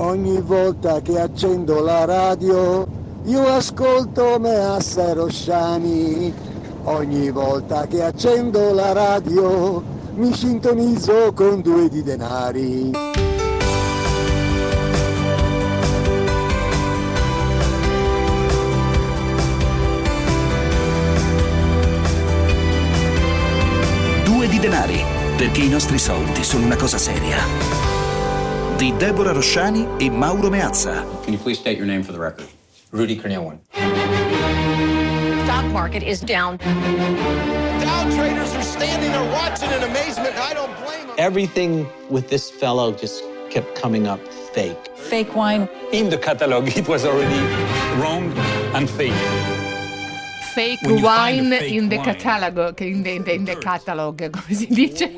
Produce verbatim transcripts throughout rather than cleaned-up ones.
Ogni volta che accendo la radio io ascolto Meazza e Rosciani. Ogni volta che accendo la radio mi sintonizzo con Due di denari. Due di denari, perché i nostri soldi sono una cosa seria. Di Deborah Rosciani e Mauro Meazza. Can you please state your name for the record? Rudy Cornell. Stock market is down. Dow traders are standing there watching in amazement. I don't blame them. Everything with this fellow just kept coming up fake. Fake wine. In the catalog, it was already wrong and fake. Fake wine fake in the catalog, in the, in the, in the catalog, come si dice?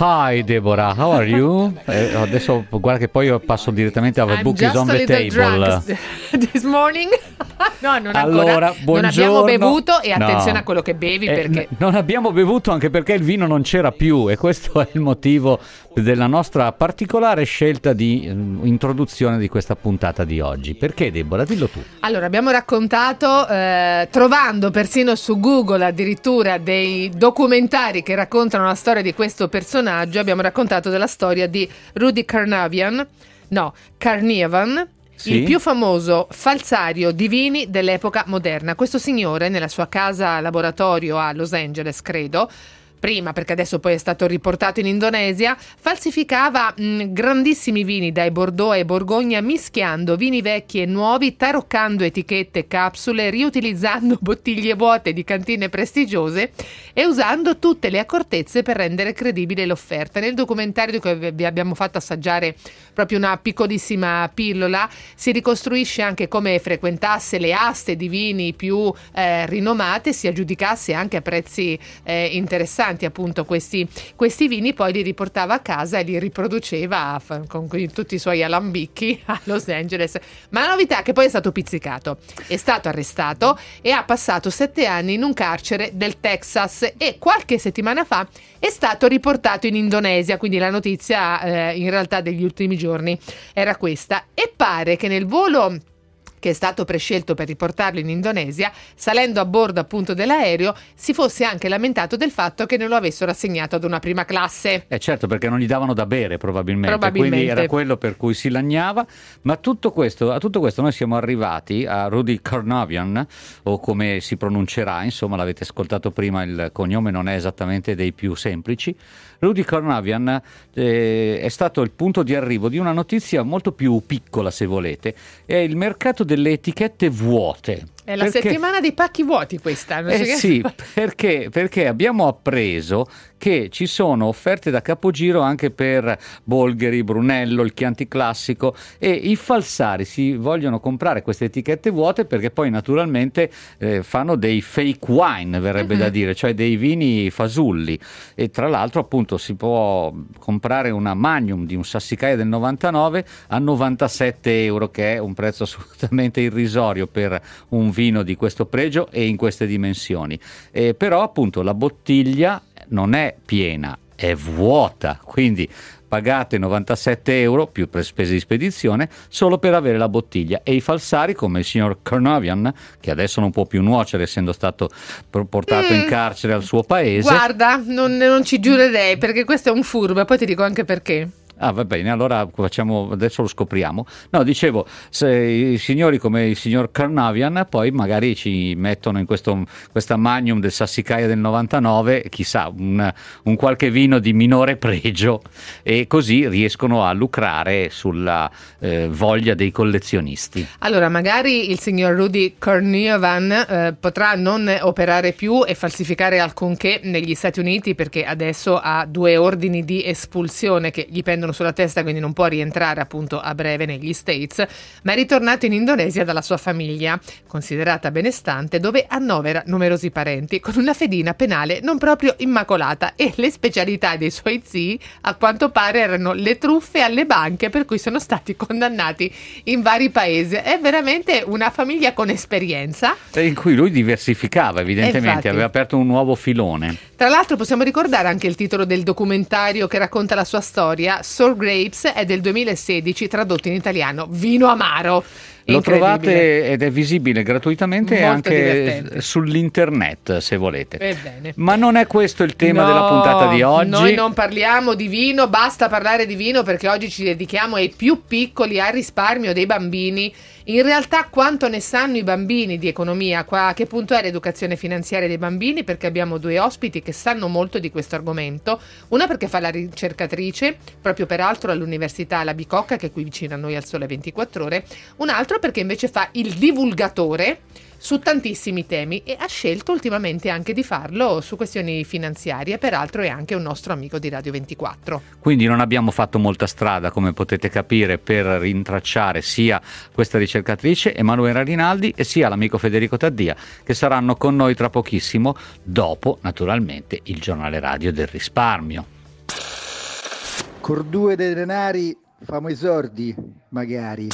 Hi Deborah, how are you? Eh, adesso guarda che poi io passo direttamente a The Book is on the Table. This morning? No, non allora, ancora. Buongiorno. Non abbiamo bevuto e attenzione no. a quello che bevi eh, perché n- non abbiamo bevuto anche perché il vino non c'era più e questo è il motivo della nostra particolare scelta di mh, introduzione di questa puntata di oggi. Perché Deborah? Dillo tu. Allora, abbiamo raccontato eh, trovando persino su Google addirittura dei documentari che raccontano la storia di questo personaggio. Abbiamo raccontato della storia di Rudy Kurniawan, no, Kurniawan, sì? Il più famoso falsario di vini dell'epoca moderna. Questo signore nella sua casa laboratorio a Los Angeles, credo, prima perché adesso poi è stato riportato in Indonesia, falsificava mh, grandissimi vini dai Bordeaux e Borgogna, mischiando vini vecchi e nuovi, taroccando etichette e capsule, riutilizzando bottiglie vuote di cantine prestigiose e usando tutte le accortezze per rendere credibile l'offerta. Nel documentario di cui vi abbiamo fatto assaggiare proprio una piccolissima pillola si ricostruisce anche come frequentasse le aste di vini più eh, rinomate, si aggiudicasse anche a prezzi eh, interessanti appunto questi, questi vini, poi li riportava a casa e li riproduceva con tutti i suoi alambicchi a Los Angeles. Ma la novità è che poi è stato pizzicato, è stato arrestato e ha passato sette anni in un carcere del Texas e qualche settimana fa è stato riportato in Indonesia, quindi la notizia eh, in realtà degli ultimi giorni era questa. E pare che nel volo che è stato prescelto per riportarlo in Indonesia, salendo a bordo appunto dell'aereo, si fosse anche lamentato del fatto che non lo avessero assegnato ad una prima classe. Eh certo, perché non gli davano da bere probabilmente, probabilmente. Quindi era quello per cui si lagnava. Ma tutto questo, a tutto questo noi siamo arrivati a Rudy Kurniawan, o come si pronuncerà, insomma l'avete ascoltato prima, il cognome non è esattamente dei più semplici. Rudy Kurniawan eh, è stato il punto di arrivo di una notizia molto più piccola, se volete, è il mercato delle etichette vuote. È la perché... settimana dei pacchi vuoti quest'anno. Eh sì, perché, perché abbiamo appreso che ci sono offerte da capogiro anche per Bolgheri, Brunello, il Chianti Classico, e i falsari si vogliono comprare queste etichette vuote perché poi naturalmente eh, fanno dei fake wine, verrebbe uh-huh. da dire, cioè dei vini fasulli. E tra l'altro appunto si può comprare una Magnum di un Sassicaia del novantanove a novantasette euro, che è un prezzo assolutamente irrisorio per un vino di questo pregio e in queste dimensioni. Eh, però appunto la bottiglia non è piena, è vuota, quindi pagate novantasette euro più spese di spedizione solo per avere la bottiglia. E i falsari, come il signor Kurniawan, che adesso non può più nuocere essendo stato portato mm. in carcere al suo paese. Guarda, non, non ci giurerei, perché questo è un furbo, poi ti dico anche perché. Ah, va bene, allora facciamo, adesso lo scopriamo. No, dicevo, se i signori come il signor Kurniawan poi magari ci mettono in questo, questa Magnum del Sassicaia del novantanove, chissà, un, un qualche vino di minore pregio, e così riescono a lucrare sulla eh, voglia dei collezionisti. Allora, magari il signor Rudy Kurniawan eh, potrà non operare più e falsificare alcunché negli Stati Uniti, perché adesso ha due ordini di espulsione che gli pendono sulla testa, quindi non può rientrare appunto a breve negli States, ma è ritornato in Indonesia dalla sua famiglia, considerata benestante, dove annovera numerosi parenti con una fedina penale non proprio immacolata, e le specialità dei suoi zii a quanto pare erano le truffe alle banche, per cui sono stati condannati in vari paesi. È veramente una famiglia con esperienza, in cui lui diversificava evidentemente, infatti, aveva aperto un nuovo filone. Tra l'altro possiamo ricordare anche il titolo del documentario che racconta la sua storia, Sour Grapes è del duemilasedici, tradotto in italiano vino amaro. Lo trovate ed è visibile gratuitamente molto anche divertente sull'internet se volete. Ebbene. Ma non è questo il tema, no, della puntata di oggi. Noi non parliamo di vino, basta parlare di vino perché oggi ci dedichiamo ai più piccoli, al risparmio dei bambini. In realtà quanto ne sanno i bambini di economia? A che punto è l'educazione finanziaria dei bambini? Perché abbiamo due ospiti che sanno molto di questo argomento. Una perché fa la ricercatrice, proprio peraltro all'università La Bicocca, che è qui vicino a noi al Sole ventiquattro Ore. Un'altra perché invece fa il divulgatore su tantissimi temi e ha scelto ultimamente anche di farlo su questioni finanziarie, peraltro è anche un nostro amico di Radio ventiquattro. Quindi non abbiamo fatto molta strada, come potete capire, per rintracciare sia questa ricercatrice Emanuela Rinaldi e sia l'amico Federico Taddia, che saranno con noi tra pochissimo, dopo naturalmente il giornale radio del risparmio. Con due dei denari famo i sordi, magari.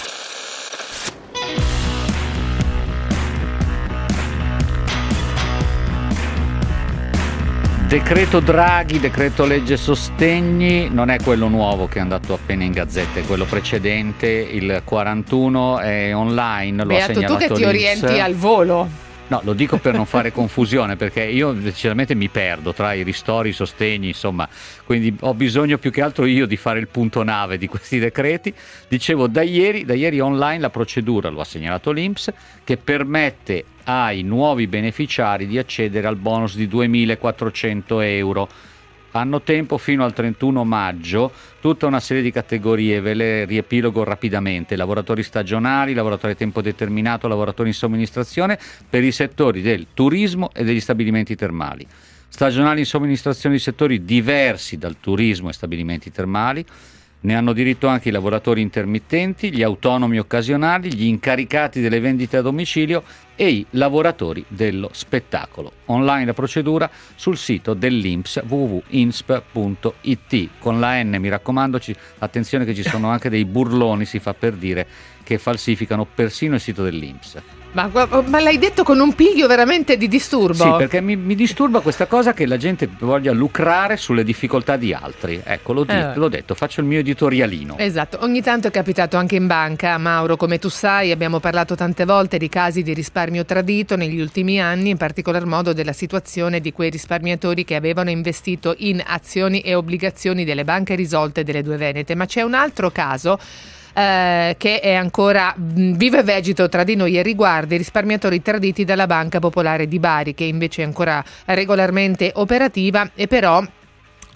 Decreto Draghi, decreto legge sostegni, non è quello nuovo che è andato appena in gazzetta, è quello precedente, il quarantuno, è online, lo Beato, ha segnalato l'I N P S. Tu che ti orienti al volo. No, lo dico per non fare confusione, perché io decisamente mi perdo tra i ristori, i sostegni, insomma, quindi ho bisogno più che altro io di fare il punto nave di questi decreti. Dicevo, da ieri, da ieri online la procedura, lo ha segnalato l'I N P S, che permette ai nuovi beneficiari di accedere al bonus di duemilaquattrocento euro. Hanno tempo fino al trentuno maggio, tutta una serie di categorie, ve le riepilogo rapidamente: lavoratori stagionali, lavoratori a tempo determinato, lavoratori in somministrazione per i settori del turismo e degli stabilimenti termali, stagionali in somministrazione di settori diversi dal turismo e stabilimenti termali. Ne hanno diritto anche i lavoratori intermittenti, gli autonomi occasionali, gli incaricati delle vendite a domicilio e i lavoratori dello spettacolo. Online la procedura sul sito dell'I N P S w w w punto insp punto it. Con la N, mi raccomando, ci, attenzione che ci sono anche dei burloni, si fa per dire, che falsificano persino il sito dell'I N P S. Ma, ma l'hai detto con un piglio veramente di disturbo. Sì, perché mi, mi disturba questa cosa che la gente voglia lucrare sulle difficoltà di altri. Ecco, l'ho, eh. dit, l'ho detto, faccio il mio editorialino. Esatto, ogni tanto è capitato anche in banca, Mauro, come tu sai, abbiamo parlato tante volte di casi di risparmio tradito negli ultimi anni, in particolar modo della situazione di quei risparmiatori che avevano investito in azioni e obbligazioni delle banche risolte delle due venete. Ma c'è un altro caso Eh, che è ancora vivo e vegeto tra di noi e riguarda i risparmiatori traditi dalla Banca Popolare di Bari, che invece è ancora regolarmente operativa e però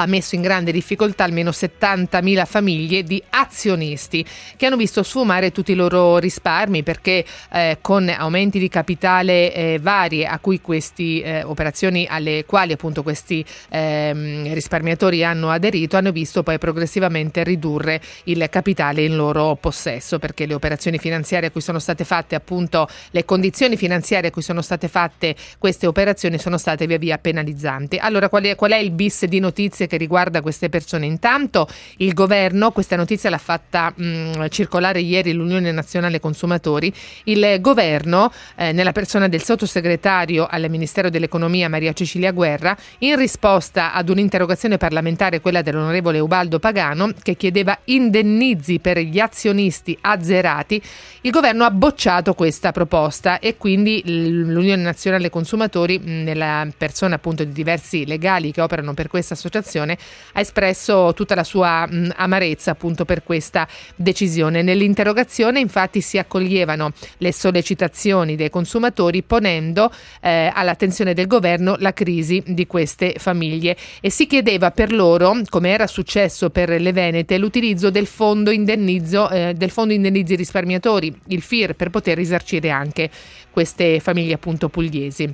ha messo in grande difficoltà almeno settantamila famiglie di azionisti che hanno visto sfumare tutti i loro risparmi, perché eh, con aumenti di capitale eh, varie a cui questi eh, operazioni alle quali appunto questi eh, risparmiatori hanno aderito, hanno visto poi progressivamente ridurre il capitale in loro possesso, perché le operazioni finanziarie a cui sono state fatte, appunto le condizioni finanziarie a cui sono state fatte queste operazioni, sono state via via penalizzanti. Allora qual è, qual è il bis di notizie che riguarda queste persone? Intanto il governo, questa notizia l'ha fatta mh, circolare ieri l'Unione Nazionale Consumatori, il governo eh, nella persona del sottosegretario al Ministero dell'Economia Maria Cecilia Guerra, in risposta ad un'interrogazione parlamentare, quella dell'onorevole Ubaldo Pagano, che chiedeva indennizi per gli azionisti azzerati, il governo ha bocciato questa proposta e quindi l'Unione Nazionale Consumatori, mh, nella persona appunto di diversi legali che operano per questa associazione, ha espresso tutta la sua mh, amarezza appunto per questa decisione. Nell'interrogazione infatti si accoglievano le sollecitazioni dei consumatori, ponendo eh, all'attenzione del governo la crisi di queste famiglie e si chiedeva per loro, come era successo per le venete, l'utilizzo del fondo indennizzo eh, del fondo indennizzi risparmiatori, il F I R, per poter risarcire anche queste famiglie appunto pugliesi.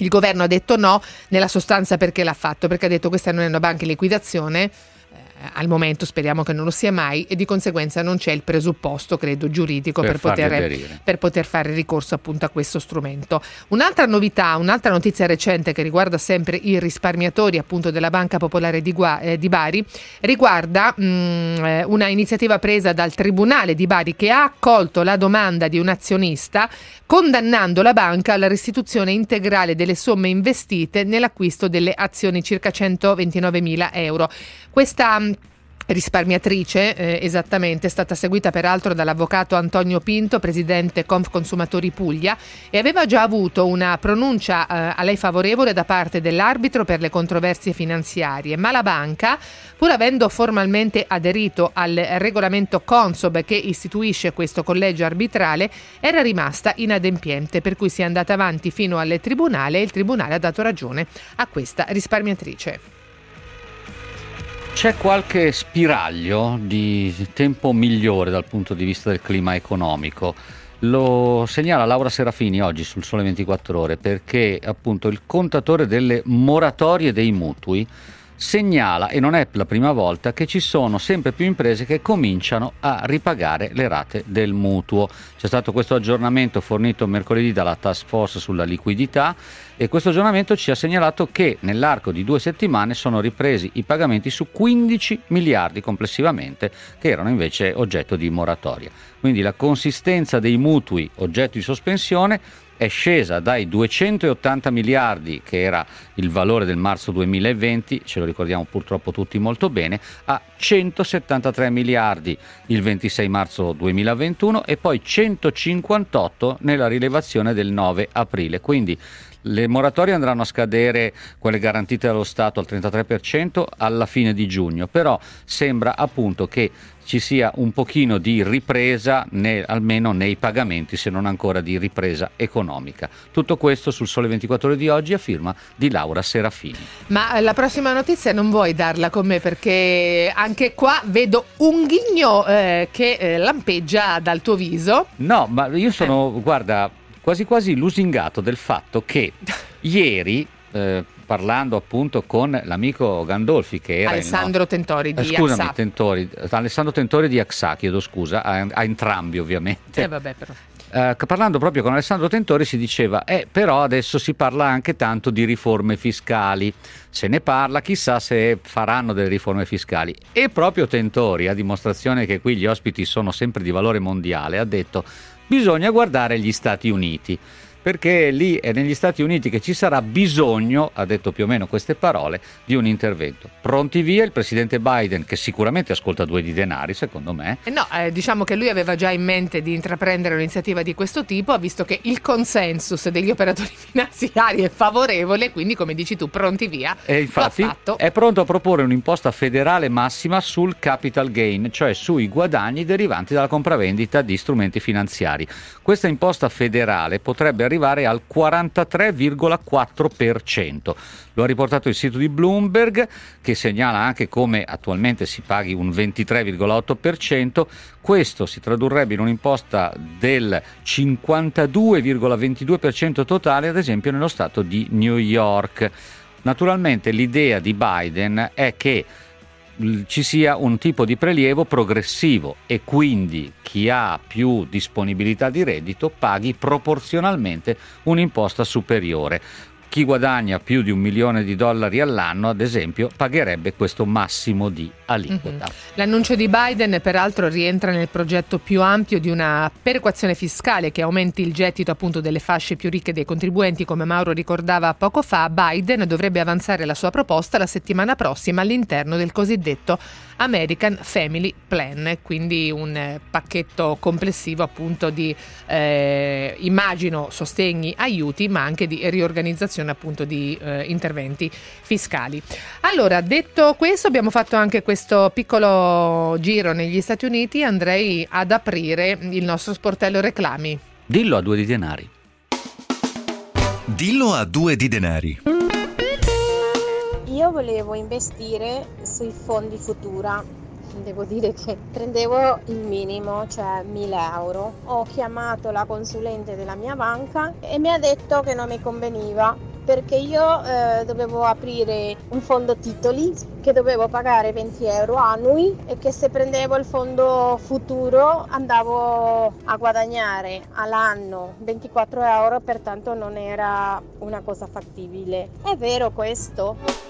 Il governo ha detto no, nella sostanza perché l'ha fatto? Perché ha detto questa non è una banca in liquidazione, al momento speriamo che non lo sia mai, e di conseguenza non c'è il presupposto, credo, giuridico per, per, poter, per poter fare ricorso appunto a questo strumento. Un'altra novità, un'altra notizia recente che riguarda sempre i risparmiatori appunto della Banca Popolare di, Gua, eh, di Bari, riguarda mh, una iniziativa presa dal Tribunale di Bari, che ha accolto la domanda di un azionista condannando la banca alla restituzione integrale delle somme investite nell'acquisto delle azioni, circa centoventinovemila euro. Questa risparmiatrice, eh, esattamente, è stata seguita peraltro dall'avvocato Antonio Pinto, presidente Conf Consumatori Puglia, e aveva già avuto una pronuncia eh, a lei favorevole da parte dell'arbitro per le controversie finanziarie, ma la banca, pur avendo formalmente aderito al regolamento Consob che istituisce questo collegio arbitrale, era rimasta inadempiente, per cui si è andata avanti fino al tribunale e il tribunale ha dato ragione a questa risparmiatrice. C'è qualche spiraglio di tempo migliore dal punto di vista del clima economico? Lo segnala Laura Serafini oggi sul Sole ventiquattro Ore, perché appunto il contatore delle moratorie dei mutui segnala, e non è la prima volta, che ci sono sempre più imprese che cominciano a ripagare le rate del mutuo. C'è stato questo aggiornamento fornito mercoledì dalla Task Force sulla liquidità e questo aggiornamento ci ha segnalato che nell'arco di due settimane sono ripresi i pagamenti su quindici miliardi complessivamente, che erano invece oggetto di moratoria. Quindi la consistenza dei mutui oggetto di sospensione è scesa dai duecentottanta miliardi, che era il valore del marzo duemilaventi, ce lo ricordiamo purtroppo tutti molto bene, a centosettantatré miliardi il ventisei marzo duemilaventuno e poi centocinquantotto nella rilevazione del nove aprile. Quindi le moratorie andranno a scadere, quelle garantite dallo Stato, al trentatré per cento alla fine di giugno, però sembra appunto che ci sia un pochino di ripresa, ne, almeno nei pagamenti, se non ancora di ripresa economica. Tutto questo sul Sole ventiquattro Ore di oggi, a firma di Laura Serafini. Ma la prossima notizia non vuoi darla con me, perché anche qua vedo un ghigno eh, che eh, lampeggia dal tuo viso. No, ma io sono, eh. guarda, quasi quasi lusingato del fatto che ieri... Eh, parlando appunto con l'amico Gandolfi, che era Alessandro il no... Tentori di eh, scusami, AXA. Tentori, Alessandro Tentori di AXA, chiedo scusa, a, a entrambi ovviamente. Eh, vabbè, però. Eh, parlando proprio con Alessandro Tentori si diceva, eh, però adesso si parla anche tanto di riforme fiscali, se ne parla, chissà se faranno delle riforme fiscali. E proprio Tentori, a dimostrazione che qui gli ospiti sono sempre di valore mondiale, ha detto, bisogna guardare gli Stati Uniti, perché lì è negli Stati Uniti che ci sarà bisogno, ha detto più o meno queste parole, di un intervento. Pronti via il presidente Biden, che sicuramente ascolta Due di Denari, secondo me. No, eh, diciamo che lui aveva già in mente di intraprendere un'iniziativa di questo tipo, visto che il consensus degli operatori finanziari è favorevole, quindi come dici tu, pronti via. E infatti è pronto a proporre un'imposta federale massima sul capital gain, cioè sui guadagni derivanti dalla compravendita di strumenti finanziari. Questa imposta federale potrebbe arrivare al quarantatré virgola quattro per cento. Lo ha riportato il sito di Bloomberg, che segnala anche come attualmente si paghi un ventitré virgola otto per cento. Questo si tradurrebbe in un'imposta del cinquantadue virgola ventidue per cento totale, ad esempio nello stato di New York. Naturalmente l'idea di Biden è che ci sia un tipo di prelievo progressivo e quindi chi ha più disponibilità di reddito paghi proporzionalmente un'imposta superiore. Chi guadagna più di un milione di dollari all'anno, ad esempio, pagherebbe questo massimo di aliquota. Mm-hmm. L'annuncio di Biden, peraltro, rientra nel progetto più ampio di una perequazione fiscale che aumenti il gettito appunto delle fasce più ricche dei contribuenti, come Mauro ricordava poco fa. Biden dovrebbe avanzare la sua proposta la settimana prossima all'interno del cosiddetto American Family Plan, quindi un pacchetto complessivo appunto di eh, immagino sostegni, aiuti, ma anche di riorganizzazione appunto di eh, interventi fiscali. Allora, detto questo, abbiamo fatto anche questo piccolo giro negli Stati Uniti. Andrei ad aprire il nostro sportello reclami. Dillo a Due di Denari. Dillo a Due di Denari. Io volevo investire sui fondi Futura. Devo dire che prendevo il minimo, cioè mille euro. Ho chiamato la consulente della mia banca e mi ha detto che non mi conveniva, perché io eh, dovevo aprire un fondo titoli che dovevo pagare venti euro annui e che se prendevo il fondo futuro andavo a guadagnare all'anno ventiquattro euro, pertanto non era una cosa fattibile. È vero questo?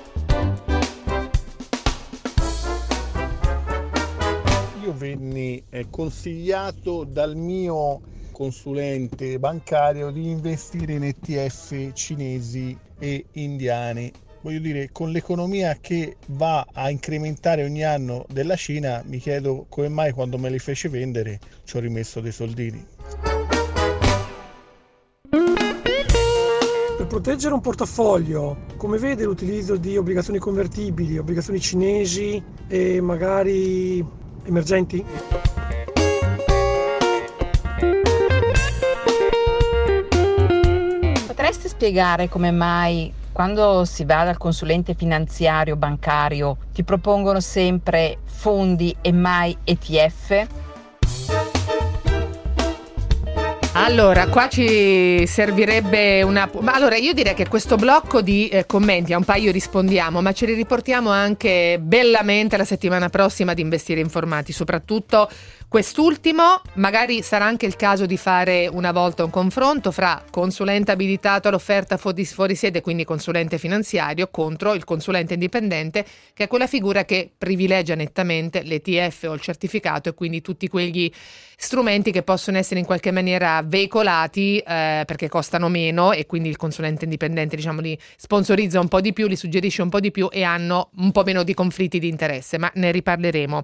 Io venni consigliato dal mio consulente bancario di investire in E T F cinesi e indiani. voglio dire, con l'economia che va a incrementare ogni anno della Cina, mi chiedo come mai quando me li fece vendere ci ho rimesso dei soldini. Per proteggere un portafoglio, come vede l'utilizzo di obbligazioni convertibili, obbligazioni cinesi e magari emergenti? Potresti spiegare come mai quando si va dal consulente finanziario bancario ti propongono sempre fondi e mai E T F? Allora, qua ci servirebbe una... Ma allora, io direi che questo blocco di eh, commenti, a un paio rispondiamo, ma ce li riportiamo anche bellamente la settimana prossima di Investire Informati, soprattutto quest'ultimo. Magari sarà anche il caso di fare una volta un confronto fra consulente abilitato all'offerta fuori sede, quindi consulente finanziario, contro il consulente indipendente, che è quella figura che privilegia nettamente l'E T F o il certificato e quindi tutti quegli strumenti che possono essere in qualche maniera veicolati eh, perché costano meno e quindi il consulente indipendente, diciamo, li sponsorizza un po' di più, li suggerisce un po' di più e hanno un po' meno di conflitti di interesse, ma ne riparleremo.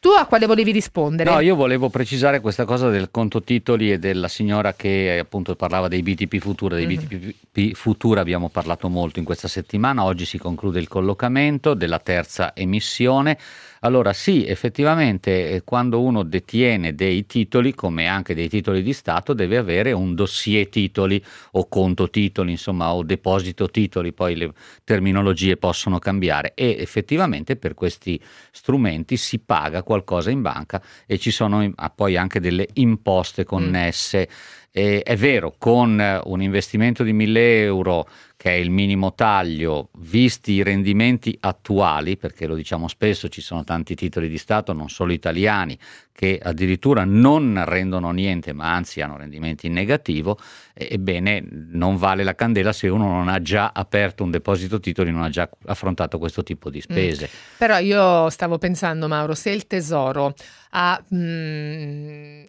Tu a quale volevi rispondere? No, io volevo precisare questa cosa del conto titoli e della signora che appunto parlava dei B T P Futura. Dei mm-hmm. B T P Futura abbiamo parlato molto in questa settimana. Oggi si conclude il collocamento della terza emissione. Allora sì, effettivamente quando uno detiene dei titoli, come anche dei titoli di Stato, deve avere un dossier titoli o conto titoli, insomma, o deposito titoli, poi le terminologie possono cambiare, e effettivamente per questi strumenti si paga qualcosa in banca e ci sono poi anche delle imposte connesse. Mm. E è vero, con un investimento di mille euro, che è il minimo taglio, visti i rendimenti attuali, perché lo diciamo spesso, ci sono tanti titoli di Stato, non solo italiani, che addirittura non rendono niente, ma anzi hanno rendimenti in negativo, ebbene non vale la candela se uno non ha già aperto un deposito titoli, non ha già affrontato questo tipo di spese. Mm. Però io stavo pensando, Mauro, se il Tesoro ha, mh,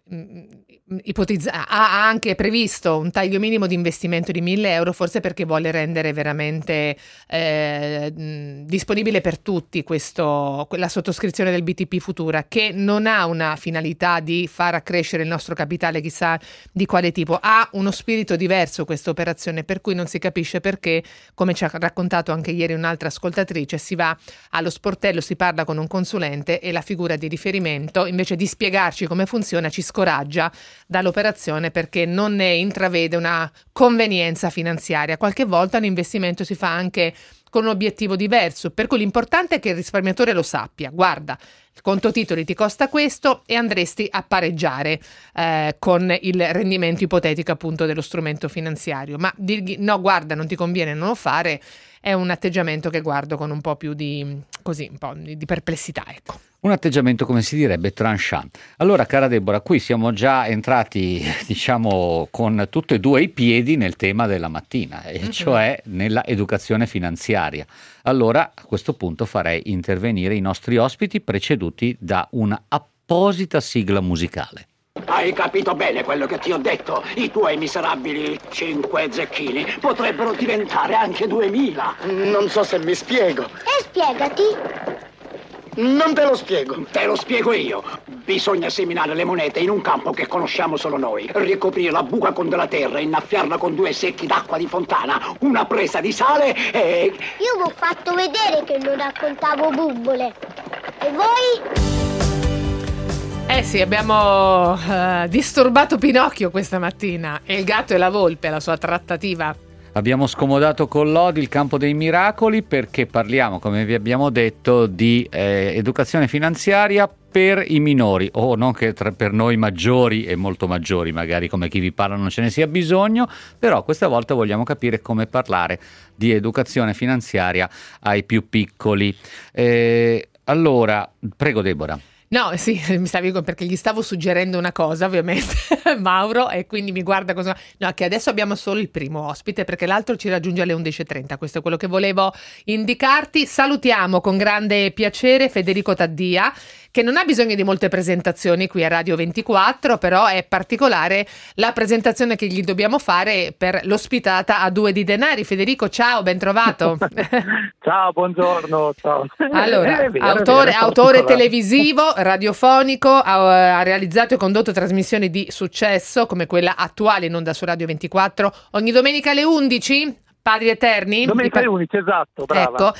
ipotizza- ha anche previsto un taglio minimo di investimento di mille euro, forse perché vuole rendere veramente eh, disponibile per tutti questo, la sottoscrizione del B T P Futura, che non ha una finalità di far accrescere il nostro capitale chissà di quale tipo, ha uno spirito diverso questa operazione, per cui non si capisce perché, come ci ha raccontato anche ieri un'altra ascoltatrice, si va allo sportello, si parla con un consulente e la figura di riferimento, invece di spiegarci come funziona, ci scoraggia dall'operazione perché non ne intravede una convenienza finanziaria. Qualche volta un investimento si fa anche con un obiettivo diverso, per cui l'importante è che il risparmiatore lo sappia. Guarda, il conto titoli ti costa questo e andresti a pareggiare eh, con il rendimento ipotetico appunto dello strumento finanziario, ma dirgli no, guarda, non ti conviene, non lo fare, è un atteggiamento che guardo con un po' più di, così, un po' di perplessità, ecco. Un atteggiamento, come si direbbe, tranchant. Allora, cara Deborah, qui siamo già entrati, diciamo, con tutti e due i piedi nel tema della mattina, e mm-hmm. cioè nella educazione finanziaria. Allora, a questo punto farei intervenire i nostri ospiti, preceduti da una apposita sigla musicale. Hai capito bene quello che ti ho detto? I tuoi miserabili cinque zecchini potrebbero diventare anche duemila. Non so se mi spiego. E spiegati. Non te lo spiego. Te lo spiego io. Bisogna seminare le monete in un campo che conosciamo solo noi, ricoprire la buca con della terra, innaffiarla con due secchi d'acqua di fontana, una presa di sale e... Io vi ho fatto vedere che non raccontavo bubbole. E voi? Eh sì, abbiamo uh, disturbato Pinocchio questa mattina e il gatto e la volpe, la sua trattativa. Abbiamo scomodato con l'Odi il campo dei miracoli perché parliamo, come vi abbiamo detto, di eh, educazione finanziaria per i minori, o non che tra, per noi maggiori e molto maggiori, magari come chi vi parla non ce ne sia bisogno, però questa volta vogliamo capire come parlare di educazione finanziaria ai più piccoli. Eh, allora, prego Deborah. No, sì, mi stavi perché gli stavo suggerendo una cosa, ovviamente, Mauro, e quindi mi guarda cosa... No, che adesso abbiamo solo il primo ospite, perché l'altro ci raggiunge alle undici e trenta, questo è quello che volevo indicarti. Salutiamo con grande piacere Federico Taddia, che non ha bisogno di molte presentazioni qui a Radio ventiquattro, però è particolare la presentazione che gli dobbiamo fare per l'ospitata a Due di denari. Federico, ciao, ben trovato. Ciao, buongiorno. Ciao. Allora, eh, via, autore, via, autore televisivo, radiofonico, ha, ha realizzato e condotto trasmissioni di successo come quella attuale in onda su Radio ventiquattro ogni domenica alle undici. Padri Eterni? Domenica alle undici, esatto, brava. Ecco.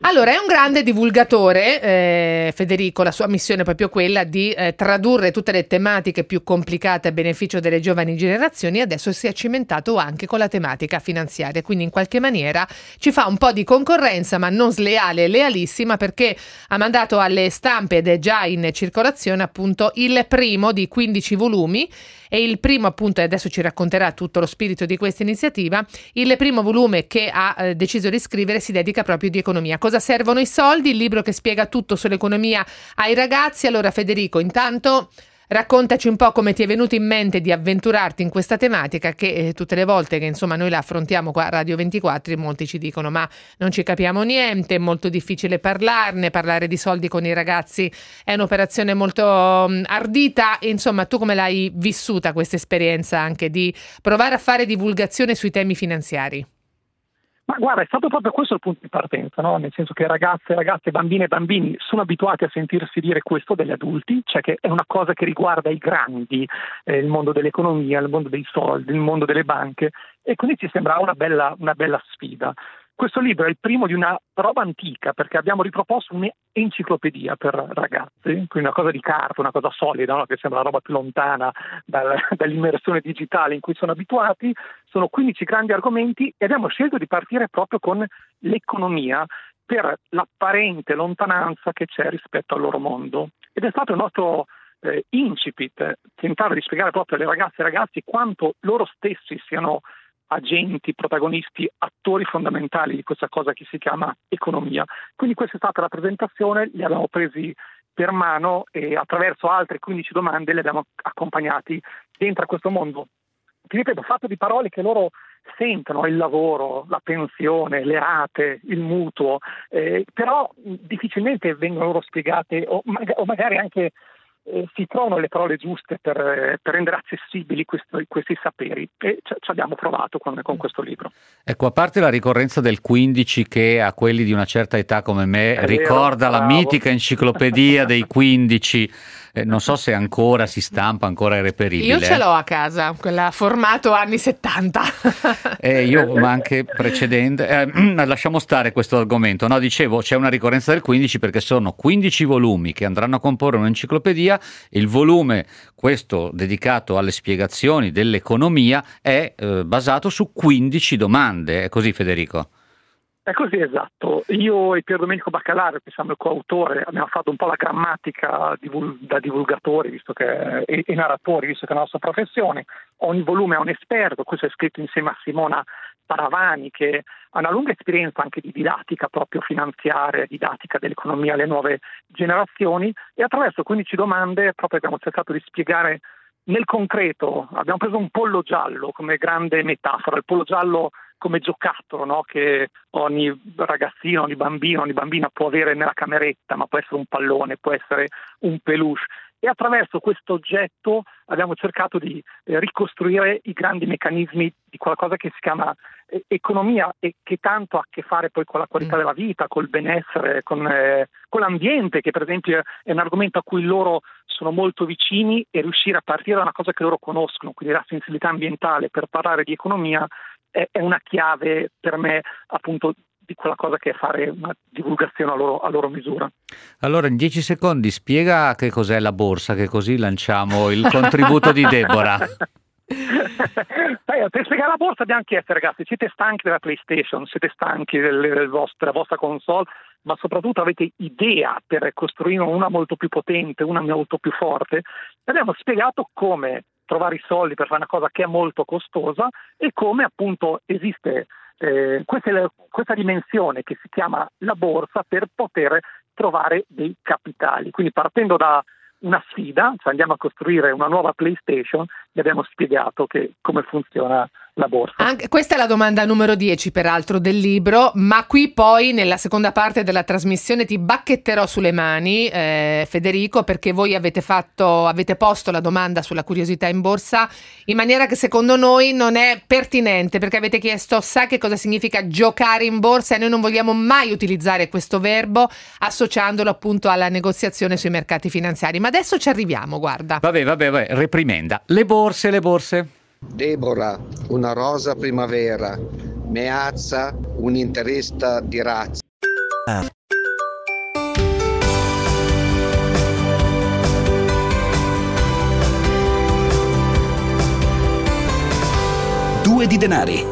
Allora, è un grande divulgatore, eh, Federico, la sua missione è proprio quella di eh, tradurre tutte le tematiche più complicate a beneficio delle giovani generazioni, e adesso si è cimentato anche con la tematica finanziaria, quindi in qualche maniera ci fa un po' di concorrenza, ma non sleale, lealissima, perché ha mandato alle stampe, ed è già in circolazione appunto, il primo di quindici volumi, e il primo appunto, e adesso ci racconterà tutto lo spirito di questa iniziativa, il primo volume che ha eh, deciso di scrivere si dedica proprio di economia. Cosa servono i soldi? Il libro che spiega tutto sull'economia ai ragazzi. Allora Federico, intanto raccontaci un po' come ti è venuto in mente di avventurarti in questa tematica che eh, tutte le volte che insomma noi la affrontiamo qua a Radio ventiquattro molti ci dicono ma non ci capiamo niente, è molto difficile parlarne, parlare di soldi con i ragazzi è un'operazione molto um, ardita, e insomma tu come l'hai vissuta questa esperienza anche di provare a fare divulgazione sui temi finanziari? Ma guarda, è stato proprio questo il punto di partenza, no? Nel senso che ragazze, ragazze, bambine e bambini sono abituati a sentirsi dire questo dagli adulti, cioè che è una cosa che riguarda i grandi, eh, il mondo dell'economia, il mondo dei soldi, il mondo delle banche, e quindi ci sembrava una bella, una bella sfida. Questo libro è il primo di una roba antica, perché abbiamo riproposto un'enciclopedia per ragazzi, quindi una cosa di carta, una cosa solida, no? Che sembra la roba più lontana dal, dall'immersione digitale in cui sono abituati. Sono quindici grandi argomenti e abbiamo scelto di partire proprio con l'economia per l'apparente lontananza che c'è rispetto al loro mondo. Ed è stato il nostro eh, incipit, tentare di spiegare proprio alle ragazze e ragazzi quanto loro stessi siano agenti, protagonisti, attori fondamentali di questa cosa che si chiama economia. Quindi questa è stata la presentazione, li abbiamo presi per mano e attraverso altre quindici domande li abbiamo accompagnati dentro a questo mondo. Ti ripeto, fatto di parole che loro sentono, il lavoro, la pensione, le rate, il mutuo, eh, però difficilmente vengono loro spiegate o, mag- o magari anche si trovano le parole giuste per, per rendere accessibili questo, questi saperi, e ci, ci abbiamo provato con, con questo libro. Ecco, a parte la ricorrenza del quindici che a quelli di una certa età come me è ricorda vero, la mitica enciclopedia dei quindici, eh, non so se ancora si stampa, ancora è reperibile. Io ce l'ho a casa, quella formato anni settanta. eh, io, ma anche precedente. Eh, lasciamo stare questo argomento. No, dicevo, c'è una ricorrenza del quindici perché sono quindici volumi che andranno a comporre un'enciclopedia. Il volume, questo dedicato alle spiegazioni dell'economia, è eh, basato su quindici domande, è così Federico? È così, esatto. Io e Pierdomenico Baccalario, che siamo il coautore, abbiamo fatto un po' la grammatica divul- da divulgatori visto che, e, e narratori, visto che è la nostra professione. Ogni volume è un esperto, questo è scritto insieme a Simona Paravani, che ha una lunga esperienza anche di didattica proprio finanziaria, didattica dell'economia alle nuove generazioni, e attraverso quindici domande proprio abbiamo cercato di spiegare nel concreto. Abbiamo preso un pollo giallo come grande metafora, il pollo giallo come giocattolo, no? Che ogni ragazzino, ogni bambino, ogni bambina può avere nella cameretta, ma può essere un pallone, può essere un peluche. E attraverso questo oggetto abbiamo cercato di eh, ricostruire i grandi meccanismi di qualcosa che si chiama eh, economia e che tanto ha a che fare poi con la qualità della vita, col benessere, con, eh, con l'ambiente, che per esempio è un argomento a cui loro sono molto vicini, e riuscire a partire da una cosa che loro conoscono, quindi la sensibilità ambientale, per parlare di economia è, è una chiave per me appunto di quella cosa che è fare una divulgazione a loro, a loro misura. Allora, in dieci secondi spiega che cos'è la borsa, che così lanciamo il contributo di Deborah. Dai, per spiegare la borsa dobbiamo chiedere, ragazzi, siete stanchi della PlayStation, siete stanchi del, del vostro, della vostra console, ma soprattutto avete idea per costruire una molto più potente, una molto più forte. Abbiamo spiegato come trovare i soldi per fare una cosa che è molto costosa e come appunto esiste Eh, questa, è la, questa dimensione che si chiama la borsa per poter trovare dei capitali, quindi partendo da una sfida, cioè andiamo a costruire una nuova PlayStation, e abbiamo spiegato che come funziona la borsa. Anche, questa è la domanda numero dieci peraltro del libro, ma qui poi nella seconda parte della trasmissione ti bacchetterò sulle mani, eh, Federico, perché voi avete fatto avete posto la domanda sulla curiosità in borsa in maniera che secondo noi non è pertinente, perché avete chiesto sa che cosa significa giocare in borsa e noi non vogliamo mai utilizzare questo verbo associandolo appunto alla negoziazione sui mercati finanziari, ma adesso ci arriviamo, guarda. Vabbè, vabbè, vabbè, reprimenda. Le borse, le borse. Deborah, una rosa primavera, Meazza, un interista di razza. Ah. Due di denari.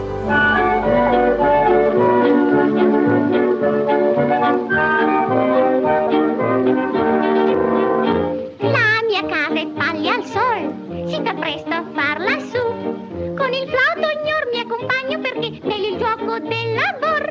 La mia casa è paglia al sol, si fa presto a farla su. Con il flauto ignor mi accompagno perché nel gioco della bor.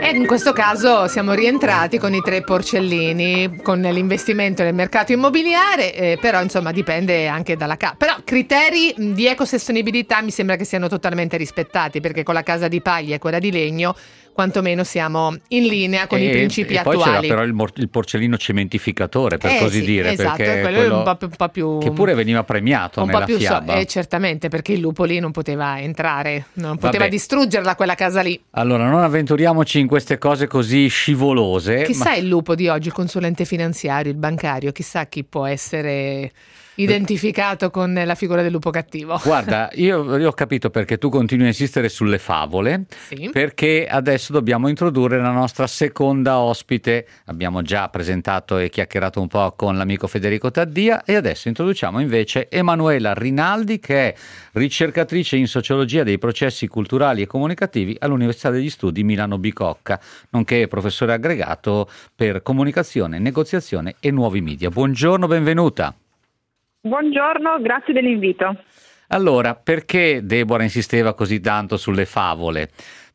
E in questo caso siamo rientrati con i tre porcellini, con l'investimento nel mercato immobiliare, eh, però insomma dipende anche dalla casa. Però criteri di ecosostenibilità mi sembra che siano totalmente rispettati, perché con la casa di paglia e quella di legno quantomeno siamo in linea con e, i principi e poi attuali. Poi c'era però il, mor- il porcellino cementificatore, per eh, così sì, dire. Esatto, perché quello, quello un, po più, un po' più... Che pure veniva premiato un nella po più fiaba. So- eh, certamente, perché il lupo lì non poteva entrare, non poteva Vabbè. distruggerla quella casa lì. Allora, non avventuriamoci in queste cose così scivolose. Chissà ma... il lupo di oggi, il consulente finanziario, il bancario, chissà chi può essere... identificato con la figura del lupo cattivo. Guarda, io, io ho capito perché tu continui a insistere sulle favole, sì. Perché adesso dobbiamo introdurre la nostra seconda ospite. Abbiamo già presentato e chiacchierato un po' con l'amico Federico Taddia e adesso introduciamo invece Emanuela Rinaldi, che è ricercatrice in sociologia dei processi culturali e comunicativi all'Università degli Studi Milano Bicocca, nonché professore aggregato per comunicazione, negoziazione e nuovi media. Buongiorno, benvenuta. Buongiorno, grazie dell'invito. Allora, perché Deborah insisteva così tanto sulle favole?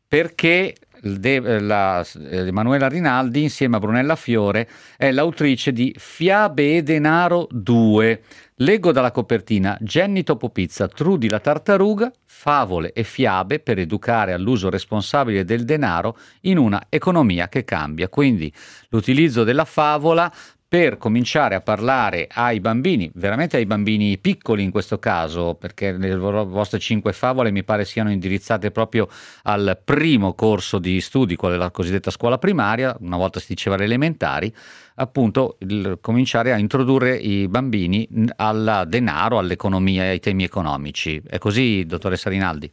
Perché De- la, Emanuela Rinaldi, insieme a Brunella Fiore, è l'autrice di Fiabe e Denaro due. Leggo dalla copertina: Jenny Topopizza, Trudy la tartaruga, favole e fiabe per educare all'uso responsabile del denaro in una economia che cambia. Quindi l'utilizzo della favola per cominciare a parlare ai bambini, veramente ai bambini piccoli in questo caso, perché le vostre cinque favole mi pare siano indirizzate proprio al primo corso di studi, quella della cosiddetta scuola primaria, una volta si diceva le elementari, appunto il, cominciare a introdurre i bambini al denaro, all'economia e ai temi economici. È così, dottoressa Rinaldi?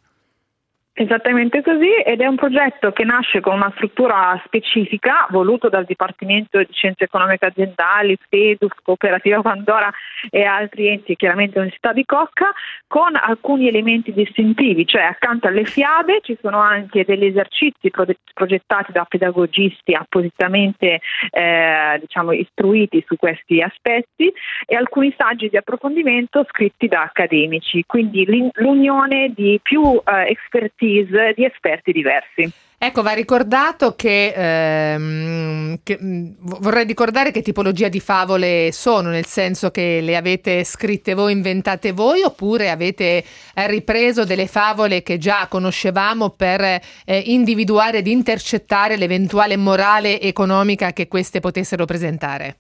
Esattamente così, ed è un progetto che nasce con una struttura specifica voluto dal Dipartimento di Scienze Economiche Aziendali, FEDUF, Cooperativa Pandora e altri enti, chiaramente Università di Bicocca, con alcuni elementi distintivi, cioè accanto alle fiabe ci sono anche degli esercizi progettati da pedagogisti appositamente eh, diciamo istruiti su questi aspetti e alcuni saggi di approfondimento scritti da accademici, quindi l'unione di più eh, esperti di esperti diversi. Ecco, va ricordato che, ehm, che mh, vorrei ricordare che tipologia di favole sono, nel senso che le avete scritte voi, inventate voi, oppure avete ripreso delle favole che già conoscevamo per eh, individuare ed intercettare l'eventuale morale economica che queste potessero presentare?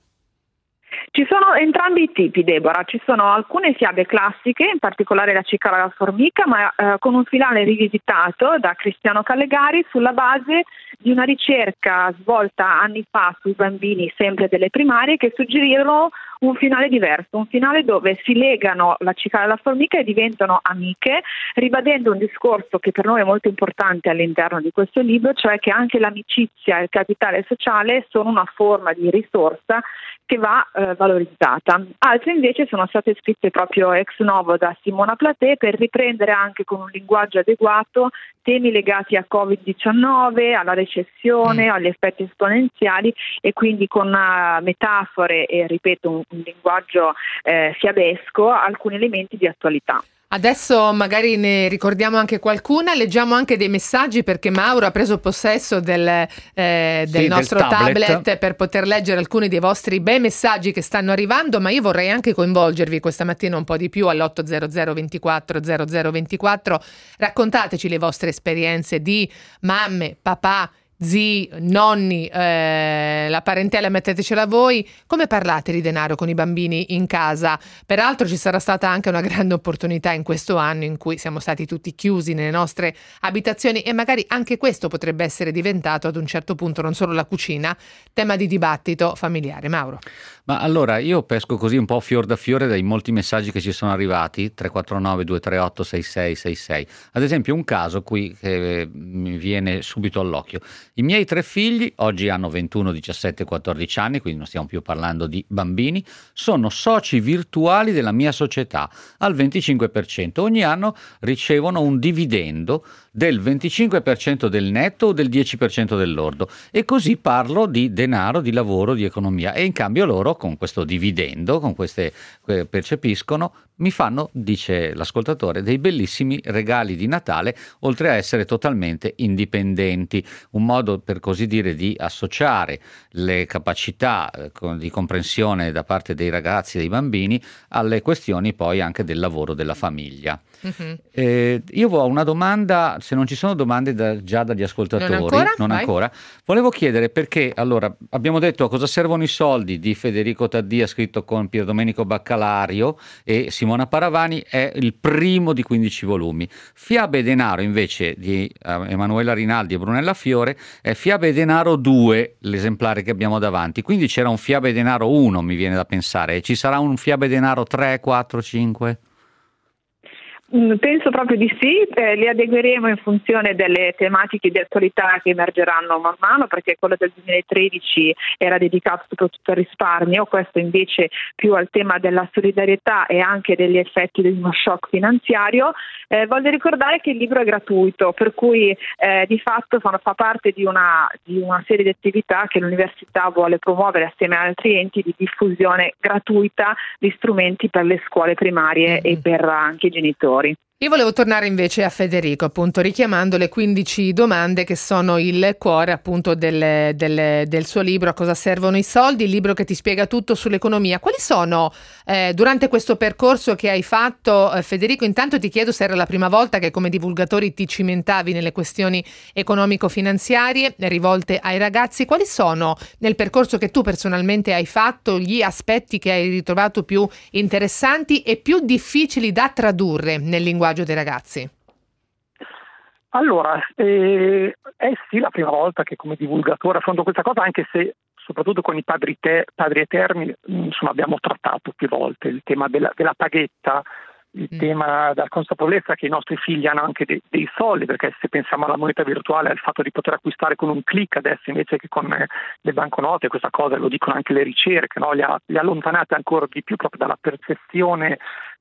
Ci sono entrambi i tipi, Deborah. Ci sono alcune fiabe classiche, in particolare La cicala e la formica, ma eh, con un finale rivisitato da Cristiano Callegari sulla base di una ricerca svolta anni fa sui bambini, sempre delle primarie, che suggerirono un finale diverso, un finale dove si legano la cicala e la formica e diventano amiche, ribadendo un discorso che per noi è molto importante all'interno di questo libro, cioè che anche l'amicizia e il capitale sociale sono una forma di risorsa che va eh, valorizzata. Altre invece sono state scritte proprio ex novo da Simona Platè per riprendere anche con un linguaggio adeguato temi legati a covid diciannove, alla recessione, mm. agli effetti esponenziali e quindi con uh, metafore e ripeto un, un linguaggio eh, fiabesco, alcuni elementi di attualità. Adesso magari ne ricordiamo anche qualcuna, leggiamo anche dei messaggi perché Mauro ha preso possesso del, eh, del sì, nostro del tablet. tablet per poter leggere alcuni dei vostri bei messaggi che stanno arrivando, ma io vorrei anche coinvolgervi questa mattina un po' di più all'otto zero zero ventiquattro zero zero ventiquattro. Raccontateci le vostre esperienze di mamme, papà, zii, nonni, eh, la parentela, mettetecela voi. Come parlate di denaro con i bambini in casa? Peraltro ci sarà stata anche una grande opportunità in questo anno in cui siamo stati tutti chiusi nelle nostre abitazioni e magari anche questo potrebbe essere diventato ad un certo punto, non solo la cucina, tema di dibattito familiare. Mauro. Ma allora io pesco così un po' fior da fiore dai molti messaggi che ci sono arrivati, tre quattro nove due tre otto sei sei sei sei. Ad esempio un caso qui che mi viene subito all'occhio. I miei tre figli, oggi hanno ventuno, diciassette e quattordici anni, quindi non stiamo più parlando di bambini, sono soci virtuali della mia società al venticinque per cento. Ogni anno ricevono un dividendo del venticinque per cento del netto o del dieci per cento del lordo. E così parlo di denaro, di lavoro, di economia. E in cambio loro, con questo dividendo, con queste eh, percepiscono, mi fanno, dice l'ascoltatore, dei bellissimi regali di Natale, oltre a essere totalmente indipendenti. Un modo, per così dire, di associare le capacità di comprensione da parte dei ragazzi e dei bambini alle questioni poi anche del lavoro della famiglia. Mm-hmm. Eh, io ho una domanda, se non ci sono domande da, già dagli ascoltatori, non ancora, non ancora. Volevo chiedere perché, allora, abbiamo detto a cosa servono i soldi di Federico Taddia, scritto con Pierdomenico Baccalario e Simona Paravani, è il primo di quindici volumi. Fiabe e denaro invece di uh, Emanuela Rinaldi e Brunella Fiore è Fiabe e denaro due, l'esemplare che abbiamo davanti, quindi c'era un Fiabe e denaro uno, mi viene da pensare, ci sarà un Fiabe e denaro tre, quattro, cinque? Penso proprio di sì, eh, li adegueremo in funzione delle tematiche di attualità che emergeranno man mano, perché quello del duemilatredici era dedicato soprattutto al risparmio, questo invece più al tema della solidarietà e anche degli effetti di uno shock finanziario. Eh, voglio ricordare che il libro è gratuito, per cui eh, di fatto fa, fa parte di una, di una serie di attività che l'università vuole promuovere assieme ad altri enti di diffusione gratuita di strumenti per le scuole primarie mm-hmm. e per anche i genitori. Io volevo tornare invece a Federico, appunto richiamando le quindici domande che sono il cuore appunto del, del, del suo libro A cosa servono i soldi, il libro che ti spiega tutto sull'economia. Quali sono eh, durante questo percorso che hai fatto, eh, Federico, intanto ti chiedo se era la prima volta che come divulgatori ti cimentavi nelle questioni economico-finanziarie rivolte ai ragazzi, quali sono nel percorso che tu personalmente hai fatto gli aspetti che hai ritrovato più interessanti e più difficili da tradurre nel linguaggio dei ragazzi? Allora, eh, è sì la prima volta che come divulgatore affronto questa cosa, anche se soprattutto con i padri, te, padri eterni insomma, abbiamo trattato più volte il tema della, della paghetta, il mm. tema della consapevolezza che i nostri figli hanno anche dei, dei soldi, perché se pensiamo alla moneta virtuale, al fatto di poter acquistare con un click adesso invece che con le banconote, questa cosa lo dicono anche le ricerche, no? li, ha, li allontanate ancora di più proprio dalla percezione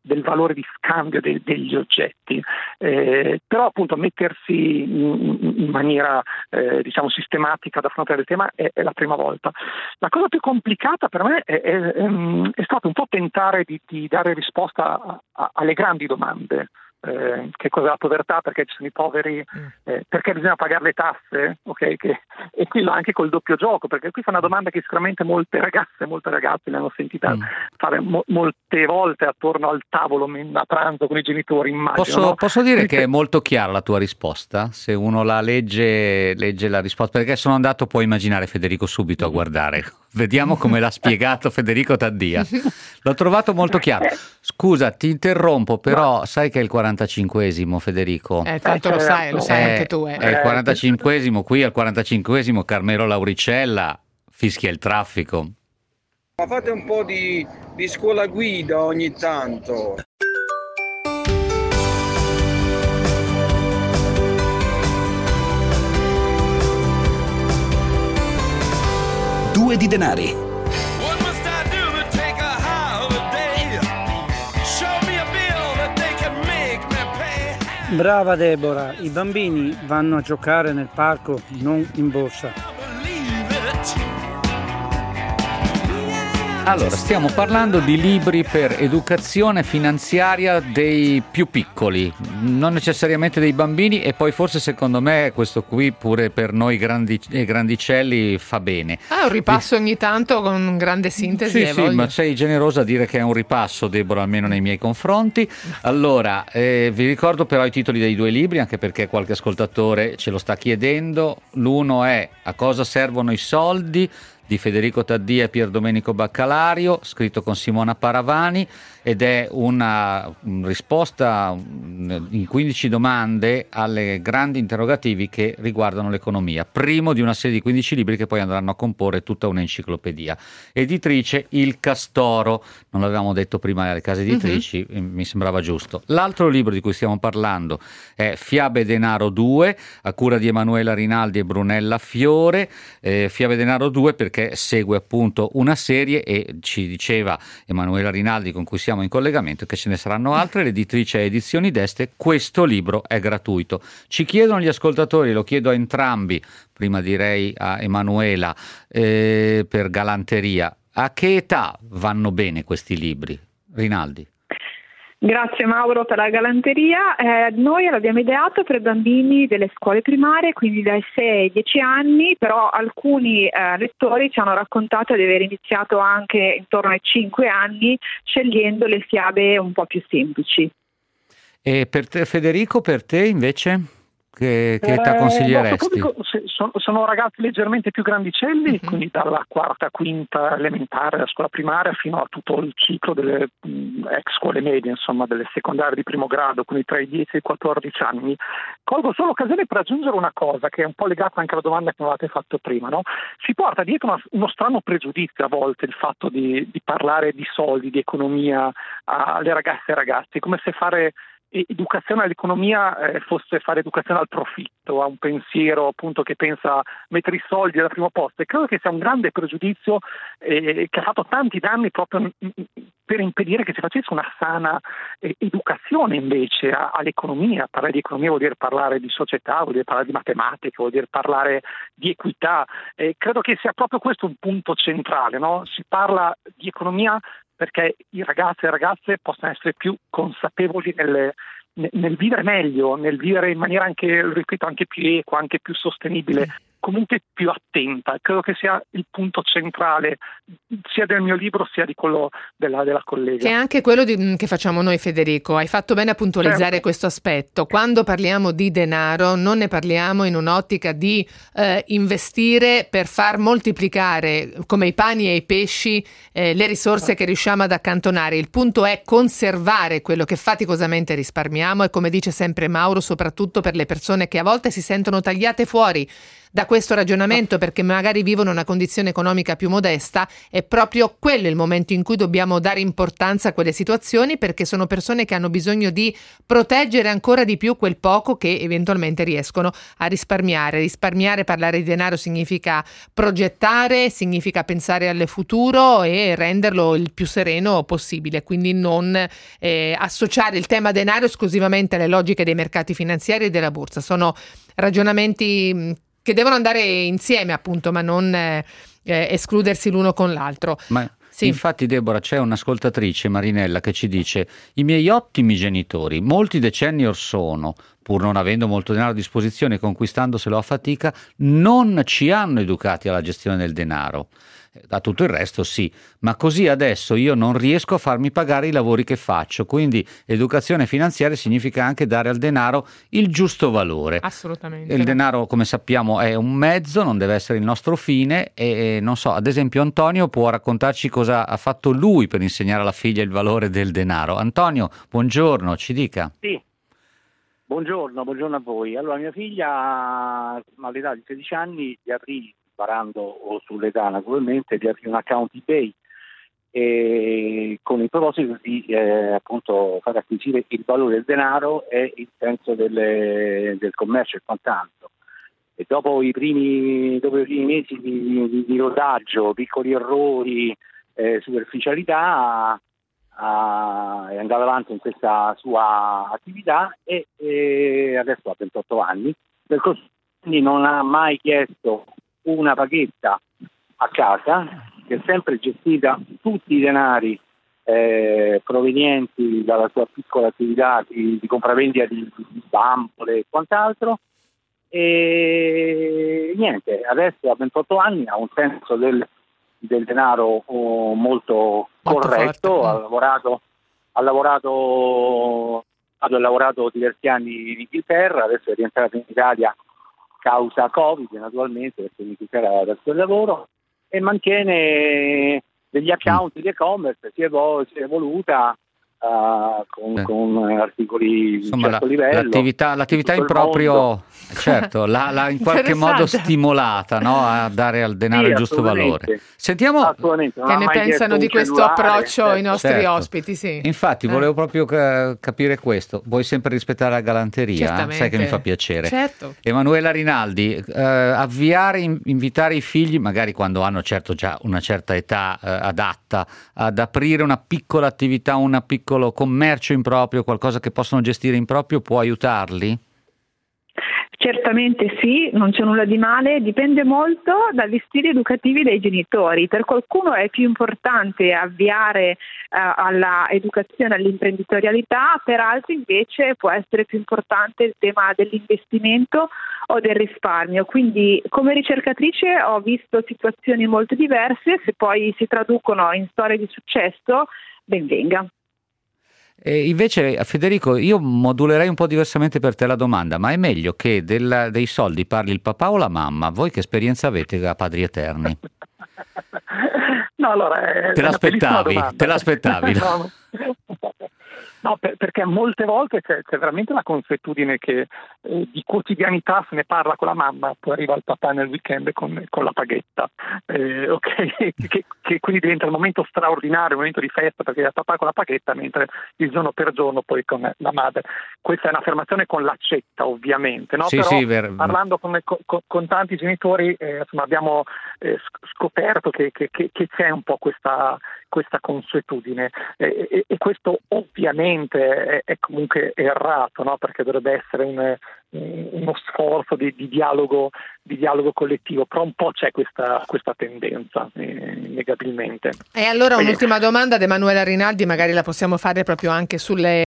del valore di scambio de- degli oggetti, eh, però appunto mettersi in, in maniera eh, diciamo sistematica ad affrontare il tema è, è la prima volta. La cosa più complicata per me è, è, è stato un po' tentare di, di dare risposta a, a, alle grandi domande. Eh, che cos'è la povertà, perché ci sono i poveri, eh, perché bisogna pagare le tasse, okay? Che, e qui anche col doppio gioco, perché questa è una domanda che sicuramente molte ragazze e molte ragazze le hanno sentita mm. fare mo- molte volte attorno al tavolo a pranzo con i genitori, immagino. Posso, no? posso dire Quindi, che è molto chiara la tua risposta? Se uno la legge, legge la risposta, perché sono andato, puoi immaginare Federico subito a guardare. Vediamo come l'ha spiegato Federico Taddia. L'ho trovato molto chiaro. Scusa, ti interrompo, però no. sai che è il quarantacinquesimo, Federico. Eh, tanto eh, lo sai, lo sai eh, anche tu. Eh. È il quarantacinquesimo, qui al quarantacinquesimo Carmelo Lauricella fischia il traffico. Ma fate un po' di, di scuola guida ogni tanto. Due di denari. Brava Deborah, i bambini vanno a giocare nel parco, non in borsa. Allora, stiamo parlando di libri per educazione finanziaria dei più piccoli, non necessariamente dei bambini, e poi forse secondo me questo qui pure per noi grandi, grandicelli fa bene. Ah, un ripasso ogni tanto con grande sintesi. Sì, sì, voglio. Ma sei generosa a dire che è un ripasso, Deborah, almeno nei miei confronti. Allora, eh, vi ricordo però i titoli dei due libri, anche perché qualche ascoltatore ce lo sta chiedendo. L'uno è A cosa servono i soldi? Di Federico Taddia e Pierdomenico Baccalario, scritto con Simona Paravani, ed è una risposta in quindici domande alle grandi interrogativi che riguardano l'economia, primo di una serie di quindici libri che poi andranno a comporre tutta un'enciclopedia. Editrice Il Castoro, non l'avevamo detto prima alle case editrici, mm-hmm. mi sembrava giusto. L'altro libro di cui stiamo parlando è Fiabe Denaro due, a cura di Emanuela Rinaldi e Brunella Fiore. eh, Fiabe Denaro due perché che segue appunto una serie, e ci diceva Emanuela Rinaldi, con cui siamo in collegamento, che ce ne saranno altre. L'editrice Edizioni d'Este, questo libro è gratuito. Ci chiedono gli ascoltatori, lo chiedo a entrambi, prima direi a Emanuela, eh, per galanteria, a che età vanno bene questi libri? Rinaldi. Grazie Mauro per la galanteria. Eh, noi l'abbiamo ideato per bambini delle scuole primarie, quindi dai sei ai dieci anni, però alcuni eh, lettori ci hanno raccontato di aver iniziato anche intorno ai cinque anni, scegliendo le fiabe un po' più semplici. E per te, Federico, per te invece? Che, che età consiglieresti? Eh, no, sono, sono ragazzi leggermente più grandicelli, mm-hmm. quindi dalla quarta, quinta elementare, la scuola primaria, fino a tutto il ciclo delle mh, ex scuole medie, insomma delle secondarie di primo grado, quindi tra i dieci e i quattordici anni. Colgo solo l'occasione per aggiungere una cosa che è un po' legata anche alla domanda che mi avevate fatto prima, no? Si porta dietro una, uno strano pregiudizio a volte il fatto di, di parlare di soldi, di economia alle ragazze e ragazzi, come se fare educazione all'economia eh, fosse fare educazione al profitto, a un pensiero appunto che pensa mettere i soldi al primo posto, e credo che sia un grande pregiudizio eh, che ha fatto tanti danni proprio per impedire che si facesse una sana eh, educazione invece a, all'economia. Parlare di economia vuol dire parlare di società, vuol dire parlare di matematica, vuol dire parlare di equità, eh, credo che sia proprio questo un punto centrale, no? Si parla di economia perché i ragazzi e le ragazze possano essere più consapevoli nel, nel vivere meglio, nel vivere in maniera anche, ripeto, anche più equa, anche più sostenibile, comunque più attenta. Credo che sia il punto centrale sia del mio libro sia di quello della, della collega. Che è anche quello di, che facciamo noi, Federico. Hai fatto bene a puntualizzare certo. questo aspetto. Quando parliamo di denaro non ne parliamo in un'ottica di eh, investire per far moltiplicare come i pani e i pesci eh, le risorse che riusciamo ad accantonare. Il punto è conservare quello che faticosamente risparmiamo, e come dice sempre Mauro, soprattutto per le persone che a volte si sentono tagliate fuori da questo ragionamento perché magari vivono una condizione economica più modesta, è proprio quello il momento in cui dobbiamo dare importanza a quelle situazioni, perché sono persone che hanno bisogno di proteggere ancora di più quel poco che eventualmente riescono a risparmiare. Risparmiare, parlare di denaro significa progettare, significa pensare al futuro e renderlo il più sereno possibile, quindi non eh, associare il tema denaro esclusivamente alle logiche dei mercati finanziari e della borsa. Sono ragionamenti che devono andare insieme appunto, ma non eh, escludersi l'uno con l'altro. Ma sì. Infatti, Deborah, c'è un'ascoltatrice, Marinella, che ci dice: i miei ottimi genitori, molti decenni or sono, pur non avendo molto denaro a disposizione, conquistandoselo a fatica, non ci hanno educati alla gestione del denaro. A tutto il resto sì, ma così adesso io non riesco a farmi pagare i lavori che faccio, quindi educazione finanziaria significa anche dare al denaro il giusto valore. Assolutamente. Il denaro, come sappiamo, è un mezzo, non deve essere il nostro fine, e non so, ad esempio Antonio può raccontarci cosa ha fatto lui per insegnare alla figlia il valore del denaro. Antonio, buongiorno, ci dica. Sì. Buongiorno, buongiorno a voi. Allora, mia figlia all'età di sedici anni gli aprì, sparando sull'età naturalmente, di aprire un account eBay e con il proposito di eh, appunto far acquisire il valore del denaro e il senso delle, del commercio e quant'altro. E dopo i primi, dopo i primi mesi di, di, di rodaggio, piccoli errori, eh, superficialità, a, è andata avanti in questa sua attività e, e adesso ha ventotto anni, per così non ha mai chiesto una paghetta a casa, che è sempre gestita tutti i denari eh, provenienti dalla sua piccola attività di, di compravendita di, di bambole e quant'altro, e niente, adesso a ventotto anni ha un senso del, del denaro oh, molto, molto corretto, forte, ha eh. lavorato ha lavorato ha lavorato diversi anni in Inghilterra, adesso è rientrato in Italia causa Covid naturalmente, perché in Inghilterra aveva perso il lavoro, e mantiene degli account mm. di e-commerce, si è, evol- si è evoluta Uh, con, eh. con articoli insomma, di certo la, livello l'attività, l'attività in proprio certo l'ha, l'ha in qualche modo stimolata, no? A dare al denaro sì, il giusto valore. Sentiamo che ne pensano di questo approccio certo. i nostri certo. ospiti sì. Infatti eh. volevo proprio ca- capire questo, vuoi sempre rispettare la galanteria, eh? Sai che mi fa piacere certo. Emanuela Rinaldi, eh, avviare in, invitare i figli magari quando hanno certo già una certa età eh, adatta ad aprire una piccola attività, una piccola commercio in proprio, qualcosa che possono gestire in proprio, può aiutarli? Certamente sì, non c'è nulla di male, dipende molto dagli stili educativi dei genitori. Per qualcuno è più importante avviare eh, alla educazione all'imprenditorialità, per altri invece può essere più importante il tema dell'investimento o del risparmio. Quindi come ricercatrice ho visto situazioni molto diverse, se poi si traducono in storie di successo, ben venga. E invece Federico, io modulerei un po' diversamente per te la domanda, ma è meglio che del, dei soldi parli il papà o la mamma? Voi che esperienza avete da padri eterni? No, allora, te l'aspettavi, te l'aspettavi. No, no per, perché molte volte c'è, c'è veramente la consuetudine che eh, di quotidianità se ne parla con la mamma, poi arriva il papà nel weekend con, con la paghetta, eh, okay? che, che quindi diventa un momento straordinario, un momento di festa perché il papà con la paghetta, mentre il giorno per giorno poi con la madre. Questa è un'affermazione con l'accetta ovviamente, no? Sì, però sì, ver- parlando con, con, con tanti genitori eh, insomma, abbiamo eh, scoperto che, che, che, che c'è un po' questa, questa consuetudine e, e, e questo ovviamente è, è comunque errato, no? Perché dovrebbe essere un, uno sforzo di, di, dialogo, di dialogo collettivo, però un po' c'è questa, questa tendenza eh, innegabilmente. E allora un'ultima domanda ad Emanuela Rinaldi, magari la possiamo fare proprio anche sulle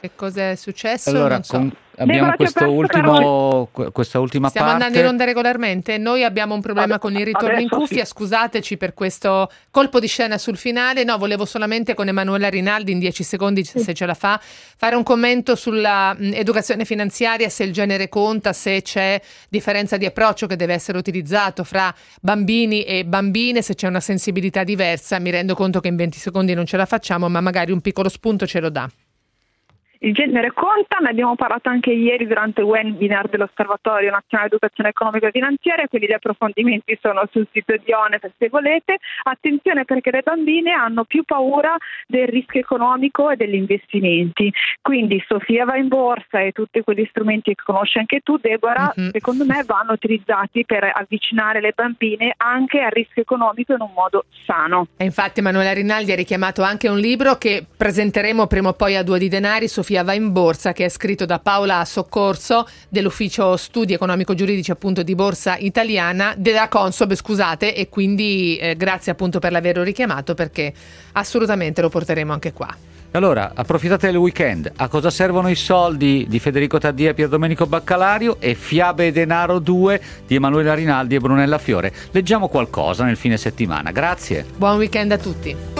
Che cosa è successo? Allora, so. con, abbiamo questo ultimo, questa ultima Stiamo parte. Stiamo andando in onda regolarmente. Noi abbiamo un problema adesso, con il ritorno in cuffia. Sì. Scusateci per questo colpo di scena sul finale. No, volevo solamente con Emanuela Rinaldi in dieci secondi, sì. se ce la fa, fare un commento sulla mh, educazione finanziaria, se il genere conta, se c'è differenza di approccio che deve essere utilizzato fra bambini e bambine, se c'è una sensibilità diversa. Mi rendo conto che in venti secondi non ce la facciamo, ma magari un piccolo spunto ce lo dà. Il genere conta, ne abbiamo parlato anche ieri durante il webinar dell'Osservatorio Nazionale Educazione Economica e Finanziaria, quindi gli approfondimenti sono sul sito di O N E F se volete. Attenzione perché le bambine hanno più paura del rischio economico e degli investimenti, quindi Sofia va in borsa e tutti quegli strumenti che conosci anche tu Deborah, mm-hmm. secondo me vanno utilizzati per avvicinare le bambine anche al rischio economico in un modo sano. E infatti Emanuela Rinaldi ha richiamato anche un libro che presenteremo prima o poi a Due di denari, Sofia va in borsa, che è scritto da Paola Soccorso dell'ufficio studi economico-giuridici appunto di Borsa Italiana della Consob, scusate, e quindi eh, grazie appunto per l'averlo richiamato perché assolutamente lo porteremo anche qua. Allora, approfittate del weekend. A cosa servono i soldi di Federico Taddia e Pierdomenico Baccalario e Fiabe e denaro due di Emanuela Rinaldi e Brunella Fiore. Leggiamo qualcosa nel fine settimana. Grazie. Buon weekend a tutti.